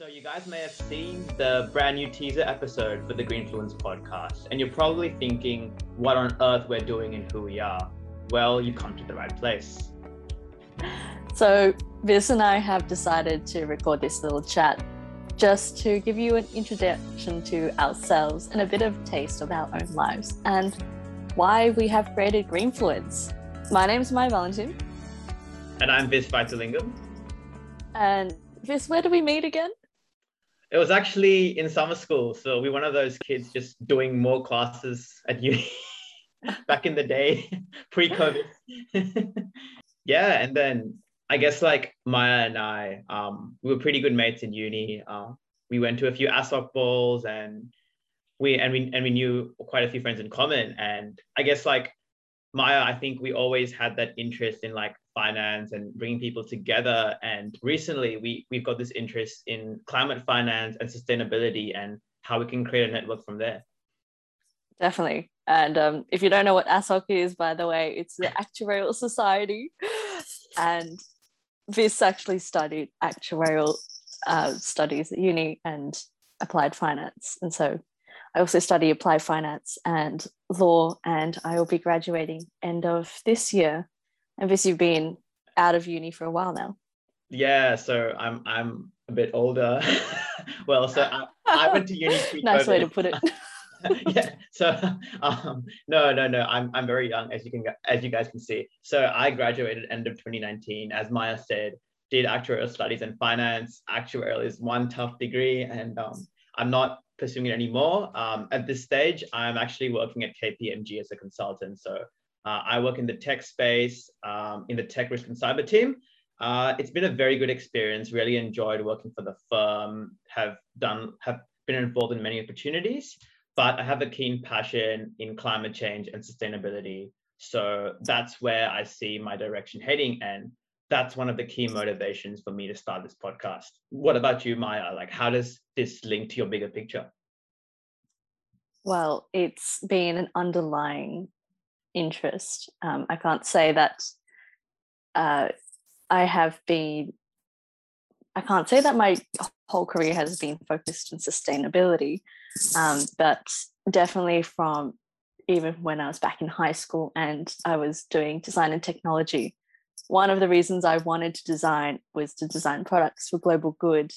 So you guys may have seen the brand new teaser episode for the Greenfluence podcast, and you're probably thinking what on earth we're doing and who we are. Well, you've come to the right place. So Vis and I have decided to record this little chat just to give you an introduction to ourselves and a bit of taste of our own lives and why we have created Greenfluence. My name's Maya Valentin. And I'm Vis Vitalingam. And Vis, where do we meet again? It was actually in summer school. So we're one of those kids just doing more classes at uni back in the day, pre-COVID. Yeah, and then I guess like Maya and I, we were pretty good mates in uni. We went to a few ASOC balls and we knew quite a few friends in common. And I guess like Maya, I think we always had that interest in like finance and bringing people together. And recently we've got this interest in climate finance and sustainability and how we can create a network from there. Definitely. And if you don't know what ASOC is, by the way, it's the Actuarial Society. And Vis actually studied actuarial studies at uni and applied finance. And so I also study applied finance and law, and I will be graduating end of this year. And Vis, you've been out of uni for a while now. Yeah, so I'm a bit older. Well, so I went to uni pre-COVID. Nice way to put it. Yeah. So no, I'm very young, as you guys can see. So I graduated end of 2019, as Maya said, did actuarial studies and finance. Actuarial is one tough degree, and I'm not pursuing it anymore. At this stage, I'm actually working at KPMG as a consultant. So I work in the tech space, in the tech risk and cyber team. It's been a very good experience, really enjoyed working for the firm, have been involved in many opportunities, but I have a keen passion in climate change and sustainability. So that's where I see my direction heading. And that's one of the key motivations for me to start this podcast. What about you, Maya? Like, how does this link to your bigger picture? Well, it's been an underlying interest. I can't say that I can't say that my whole career has been focused on sustainability, but definitely from even when I was back in high school and I was doing design and technology. One of the reasons I wanted to design was to design products for global good,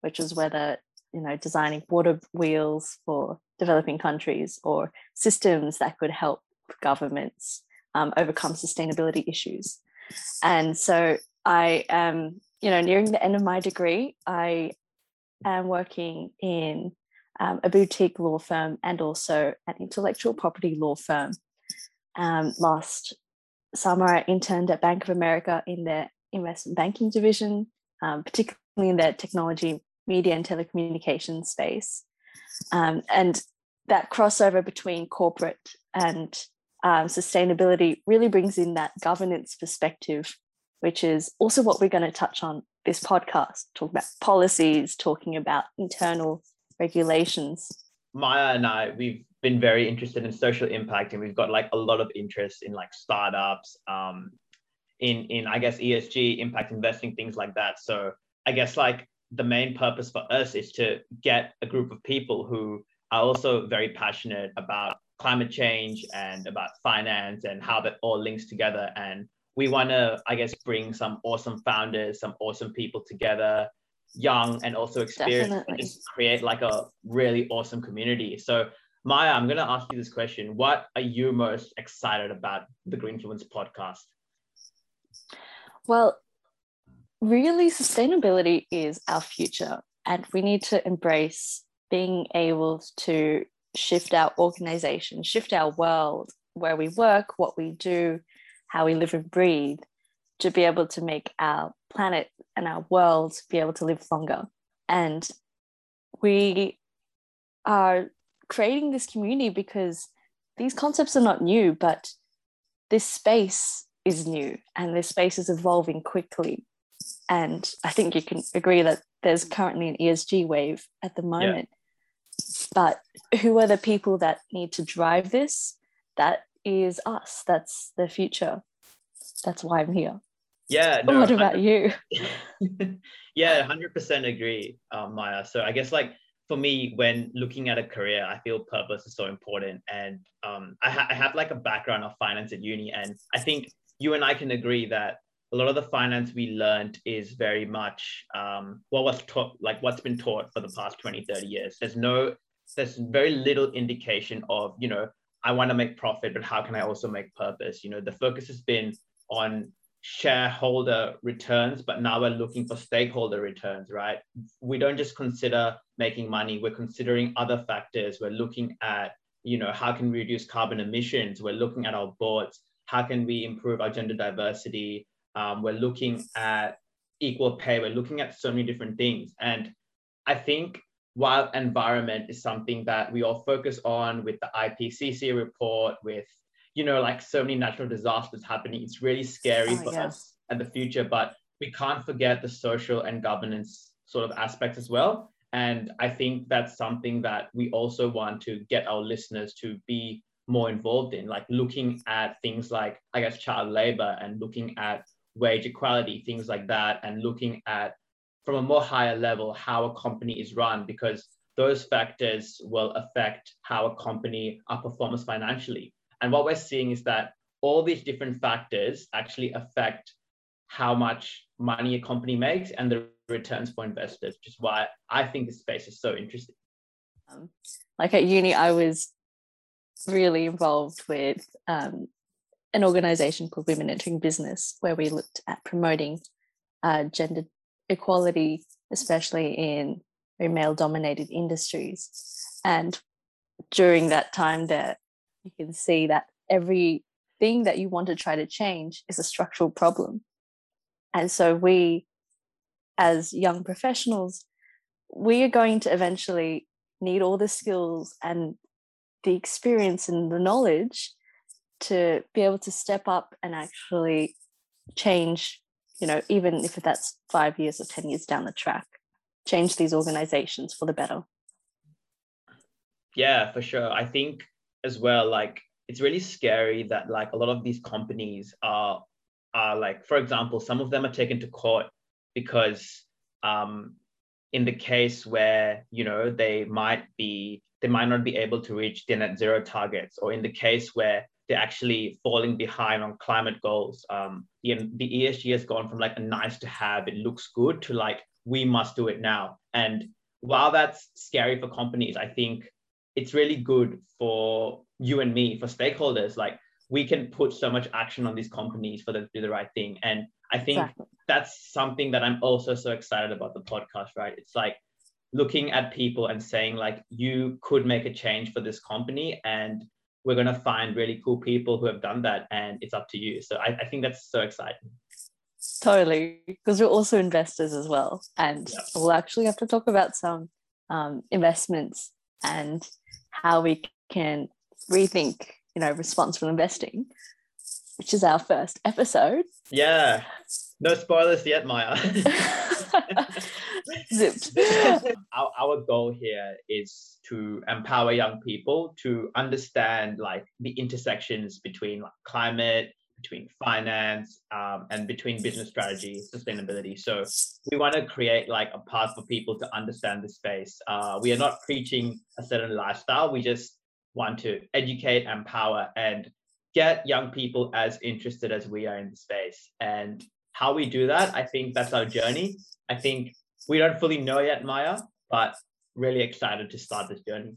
which is whether, you know, designing water wheels for developing countries or systems that could help governments overcome sustainability issues. And so I am, you know, nearing the end of my degree. I am working in a boutique law firm and also an intellectual property law firm. Last summer, I interned at Bank of America in their investment banking division, particularly in their technology, media, and telecommunications space. And that crossover between corporate and sustainability really brings in that governance perspective, which is also what we're going to touch on this podcast, talking about policies, talking about internal regulations. Maya and I, we've been very interested in social impact, and we've got like a lot of interest in like startups, in I guess ESG, impact investing, things like that. So I guess like the main purpose for us is to get a group of people who are also very passionate about climate change and about finance and how that all links together. And we want to, I guess, bring some awesome founders, some awesome people together, young and also experienced, and just create like a really awesome community. So Maya, I'm going to ask you this question. What are you most excited about the Greenfluence podcast? Well, really, sustainability is our future, and we need to embrace being able to shift our organization, shift our world, where we work, what we do, how we live and breathe, to be able to make our planet and our world be able to live longer. And we are creating this community because these concepts are not new, but this space is new and this space is evolving quickly. And I think you can agree that there's currently an ESG wave at the moment. Yeah. But who are the people that need to drive this? That is us. That's the future. That's why I'm here. Yeah. No, what about you? Yeah, 100% agree, Maya. So I guess like for me, when looking at a career, I feel purpose is so important. And I have like a background of finance at uni. And I think you and I can agree that a lot of the finance we learned is very much what was taught, like what's been taught for the past 20, 30 years. There's very little indication of, you know, I want to make profit, but how can I also make purpose? You know, the focus has been on shareholder returns, but now we're looking for stakeholder returns, right? We don't just consider making money, we're considering other factors. We're looking at, you know, how can we reduce carbon emissions? We're looking at our boards. How can we improve our gender diversity? We're looking at equal pay. We're looking at so many different things. And I think while environment is something that we all focus on with the IPCC report, with, you know, like so many natural disasters happening. It's really scary us and the future, but we can't forget the social and governance sort of aspects as well. And I think that's something that we also want to get our listeners to be more involved in, like looking at things like, I guess, child labor and looking at wage equality, things like that, and looking at from a more higher level, how a company is run, because those factors will affect how a company performs financially. And what we're seeing is that all these different factors actually affect how much money a company makes and the returns for investors, which is why I think this space is so interesting. Like at uni, I was really involved with an organization called Women Entering Business, where we looked at promoting gender equality, especially in male-dominated industries. And during that time there, you can see that everything that you want to try to change is a structural problem. And so we, as young professionals, we are going to eventually need all the skills and the experience and the knowledge to be able to step up and actually change, you know, even if that's 5 years or 10 years down the track, change these organizations for the better. Yeah, for sure. I think as well, like it's really scary that like a lot of these companies are like, for example, some of them are taken to court because in the case where, you know, they might not be able to reach their net zero targets, or in the case where they're actually falling behind on climate goals. The ESG has gone from like a nice to have, it looks good, to like, we must do it now. And while that's scary for companies, I think it's really good for you and me, for stakeholders. Like we can put so much action on these companies for them to do the right thing. And I think that's something that I'm also so excited about the podcast, right? It's like looking at people and saying like, you could make a change for this company, and we're going to find really cool people who have done that, and it's up to you. So I think that's so exciting. Totally. Because we're also investors as well. And We'll actually have to talk about some investments and how we can rethink, you know, responsible investing, which is our first episode. Yeah. No spoilers yet, Maya. Zipped. Our goal here is to empower young people to understand like the intersections between like, climate, between finance, and between business strategy, sustainability. So we want to create like a path for people to understand the space. We are not preaching a certain lifestyle. We just want to educate, empower, and get young people as interested as we are in the space. And how we do that, I think that's our journey. I think we don't fully know yet, Maya, but really excited to start this journey.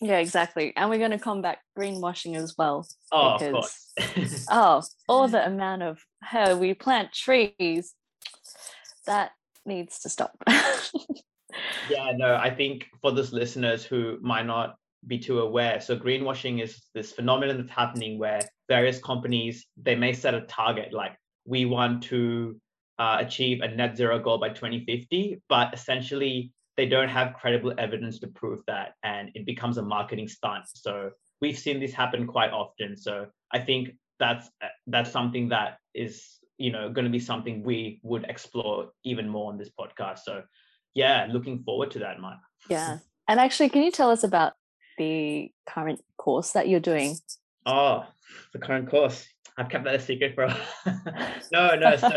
Yeah, exactly. And we're going to combat greenwashing as well. Oh, because, of course. All the amount of we plant trees. That needs to stop. Yeah, no, I think for those listeners who might not be too aware, so greenwashing is this phenomenon that's happening where various companies, they may set a target like, we want to achieve a net zero goal by 2050, but essentially they don't have credible evidence to prove that, and it becomes a marketing stunt. So we've seen this happen quite often. So I think that's something that is, you know, going to be something we would explore even more on this podcast. So yeah, looking forward to that, Maya. Yeah. And actually, can you tell us about the current course that you're doing? Oh, the current course. I've kept that a secret for a while. No. So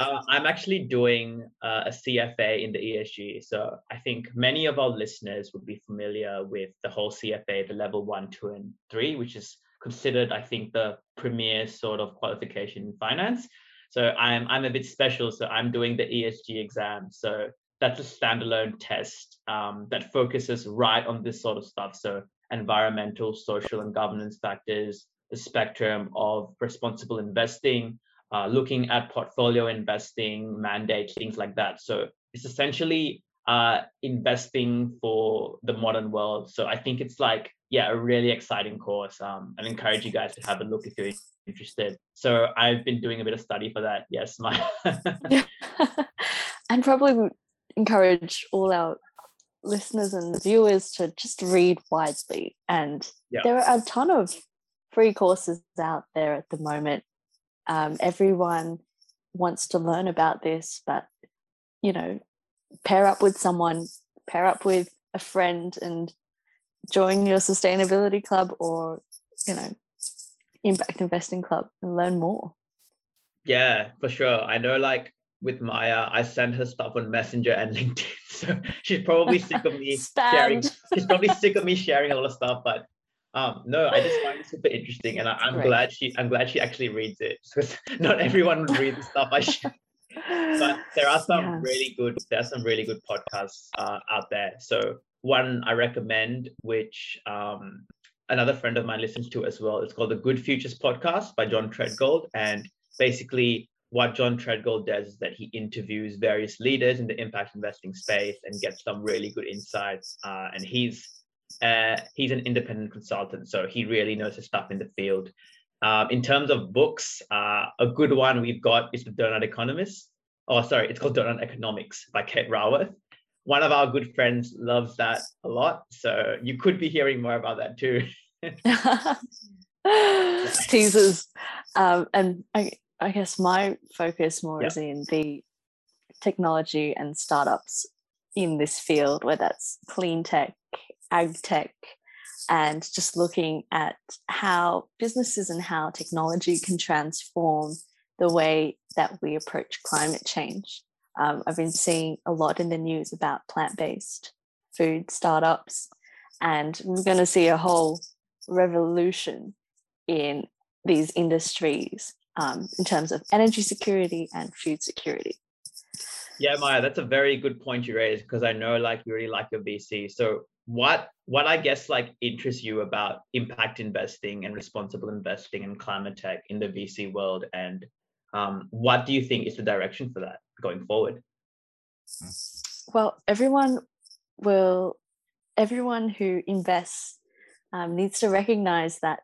I'm actually doing a CFA in the ESG. So I think many of our listeners would be familiar with the whole CFA, the level 1, 2, and 3, which is considered, I think, the premier sort of qualification in finance. So I'm a bit special. So I'm doing the ESG exam. So that's a standalone test that focuses right on this sort of stuff. So environmental, social, and governance factors, the spectrum of responsible investing, looking at portfolio investing, mandates, things like that. So it's essentially investing for the modern world. So I think it's like, a really exciting course. I'd encourage you guys to have a look if you're interested. So I've been doing a bit of study for that. Yes, Maya. And probably encourage all our listeners and viewers to just read widely. And there are a ton of free courses out there at the moment. Everyone wants to learn about this, but pair up with someone, pair up with a friend, and join your sustainability club or impact investing club and learn more. Yeah, for sure. I know, like with Maya, I send her stuff on Messenger and LinkedIn, so she's probably sick of me sharing. She's probably sick of me sharing a lot of stuff, but. No, I just find it super interesting, and I'm glad she actually reads it, because not everyone would read the stuff I share. But there are some really good podcasts out there. So one I recommend, which another friend of mine listens to as well, it's called the Good Futures Podcast by John Treadgold. And basically what John Treadgold does is that he interviews various leaders in the impact investing space and gets some really good insights. And he's an independent consultant, so he really knows his stuff in the field. In terms of books, a good one we've got is the it's called Donut Economics by Kate Raworth. One of our good friends loves that a lot, so you could be hearing more about that too. Teasers. And I guess my focus more is in the technology and startups in this field, where that's clean tech, ag tech, and just looking at how businesses and how technology can transform the way that we approach climate change. I've been seeing a lot in the news about plant-based food startups, and we're going to see a whole revolution in these industries in terms of energy security and food security. Yeah, Maya, that's a very good point you raised, because I know you really like your VC. So what I guess interests you about impact investing and responsible investing and climate tech in the VC world, and what do you think is the direction for that going forward? Well, everyone who invests needs to recognize that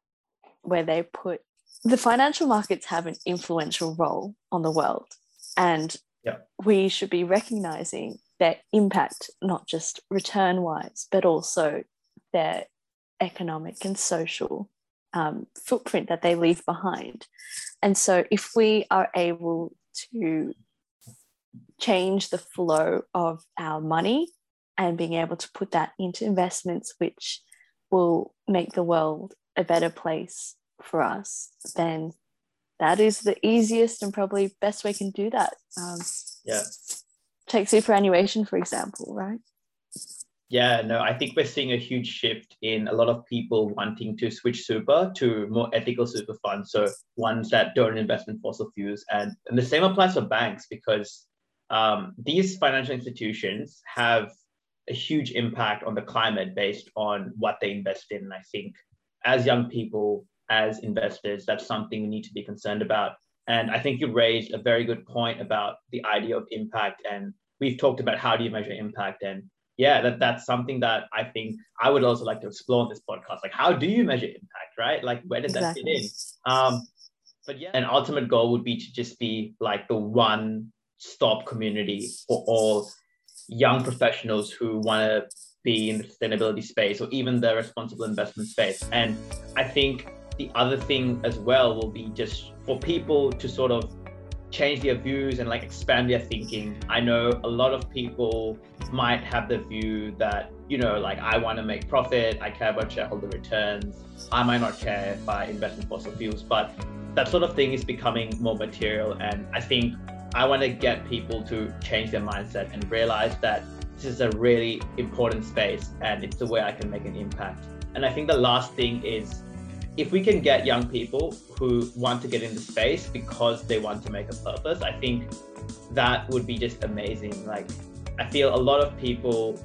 where they put the financial markets have an influential role on the world, and we should be recognizing their impact, not just return wise, but also their economic and social footprint that they leave behind. And so if we are able to change the flow of our money and being able to put that into investments which will make the world a better place for us, then that is the easiest and probably best way we can do that. Take superannuation, for example, right? Yeah, no, I think we're seeing a huge shift in a lot of people wanting to switch super to more ethical super funds, so ones that don't invest in fossil fuels. And the same applies for banks, because these financial institutions have a huge impact on the climate based on what they invest in. And I think as young people, as investors, that's something we need to be concerned about. And I think you raised a very good point about the idea of impact. And we've talked about how do you measure impact. And that's something that I think I would also like to explore on this podcast. How do you measure impact, right? Where does that fit in? An ultimate goal would be to just be the one-stop community for all young professionals who want to be in the sustainability space or even the responsible investment space. And I think the other thing as well will be just for people to sort of change their views and expand their thinking. I know a lot of people might have the view that, I want to make profit, I care about shareholder returns, I might not care if I invest in fossil fuels, but that sort of thing is becoming more material. And I think I want to get people to change their mindset and realize that this is a really important space and it's the way I can make an impact. And I think the last thing is, if we can get young people who want to get into space because they want to make a purpose, I think that would be just amazing. Like, I feel a lot of people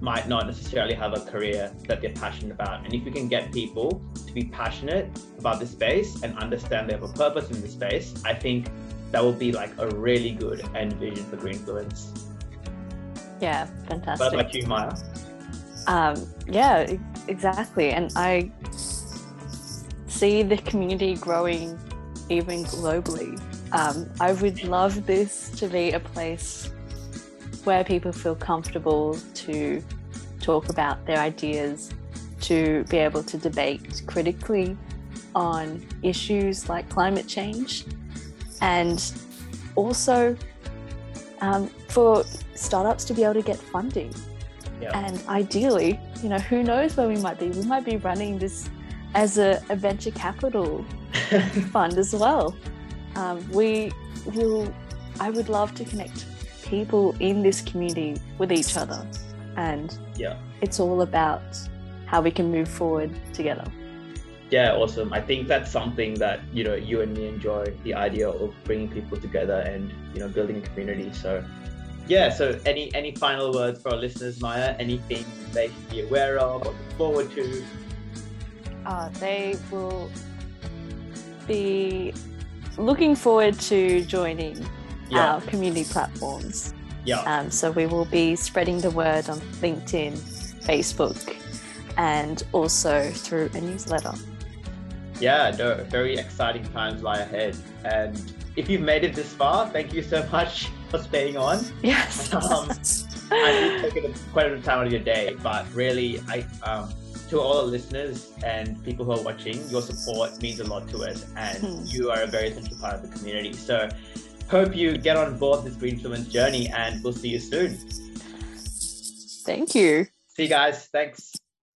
might not necessarily have a career that they're passionate about. And if we can get people to be passionate about the space and understand they have a purpose in the space, I think that will be like a really good end vision for Greenfluence. Yeah, fantastic. What about you, Maya? Yeah, exactly. And I see the community growing even globally. I would love this to be a place where people feel comfortable to talk about their ideas, to be able to debate critically on issues like climate change, and also for startups to be able to get funding. Yeah. And ideally, you know, who knows where we might be? We might be running this as a venture capital fund as well. I would love to connect people in this community with each other. And yeah, it's all about how we can move forward together. Yeah, awesome. I think that's something that, you know, you and me enjoy, the idea of bringing people together and, you know, building a community. So yeah, so any final words for our listeners, Maya? Anything they should be aware of or look forward to? They will be looking forward to joining our community platforms. Yeah. So we will be spreading the word on LinkedIn, Facebook, and also through a newsletter. Yeah, no, very exciting times lie ahead. And if you've made it this far, thank you so much for staying on. Yes. I think it's quite a time out of your day, but really, to all our listeners and people who are watching, your support means a lot to us, and you are a very central part of the community. So hope you get on board this Greenfluence journey, and we'll see you soon. Thank you. See you guys. Thanks.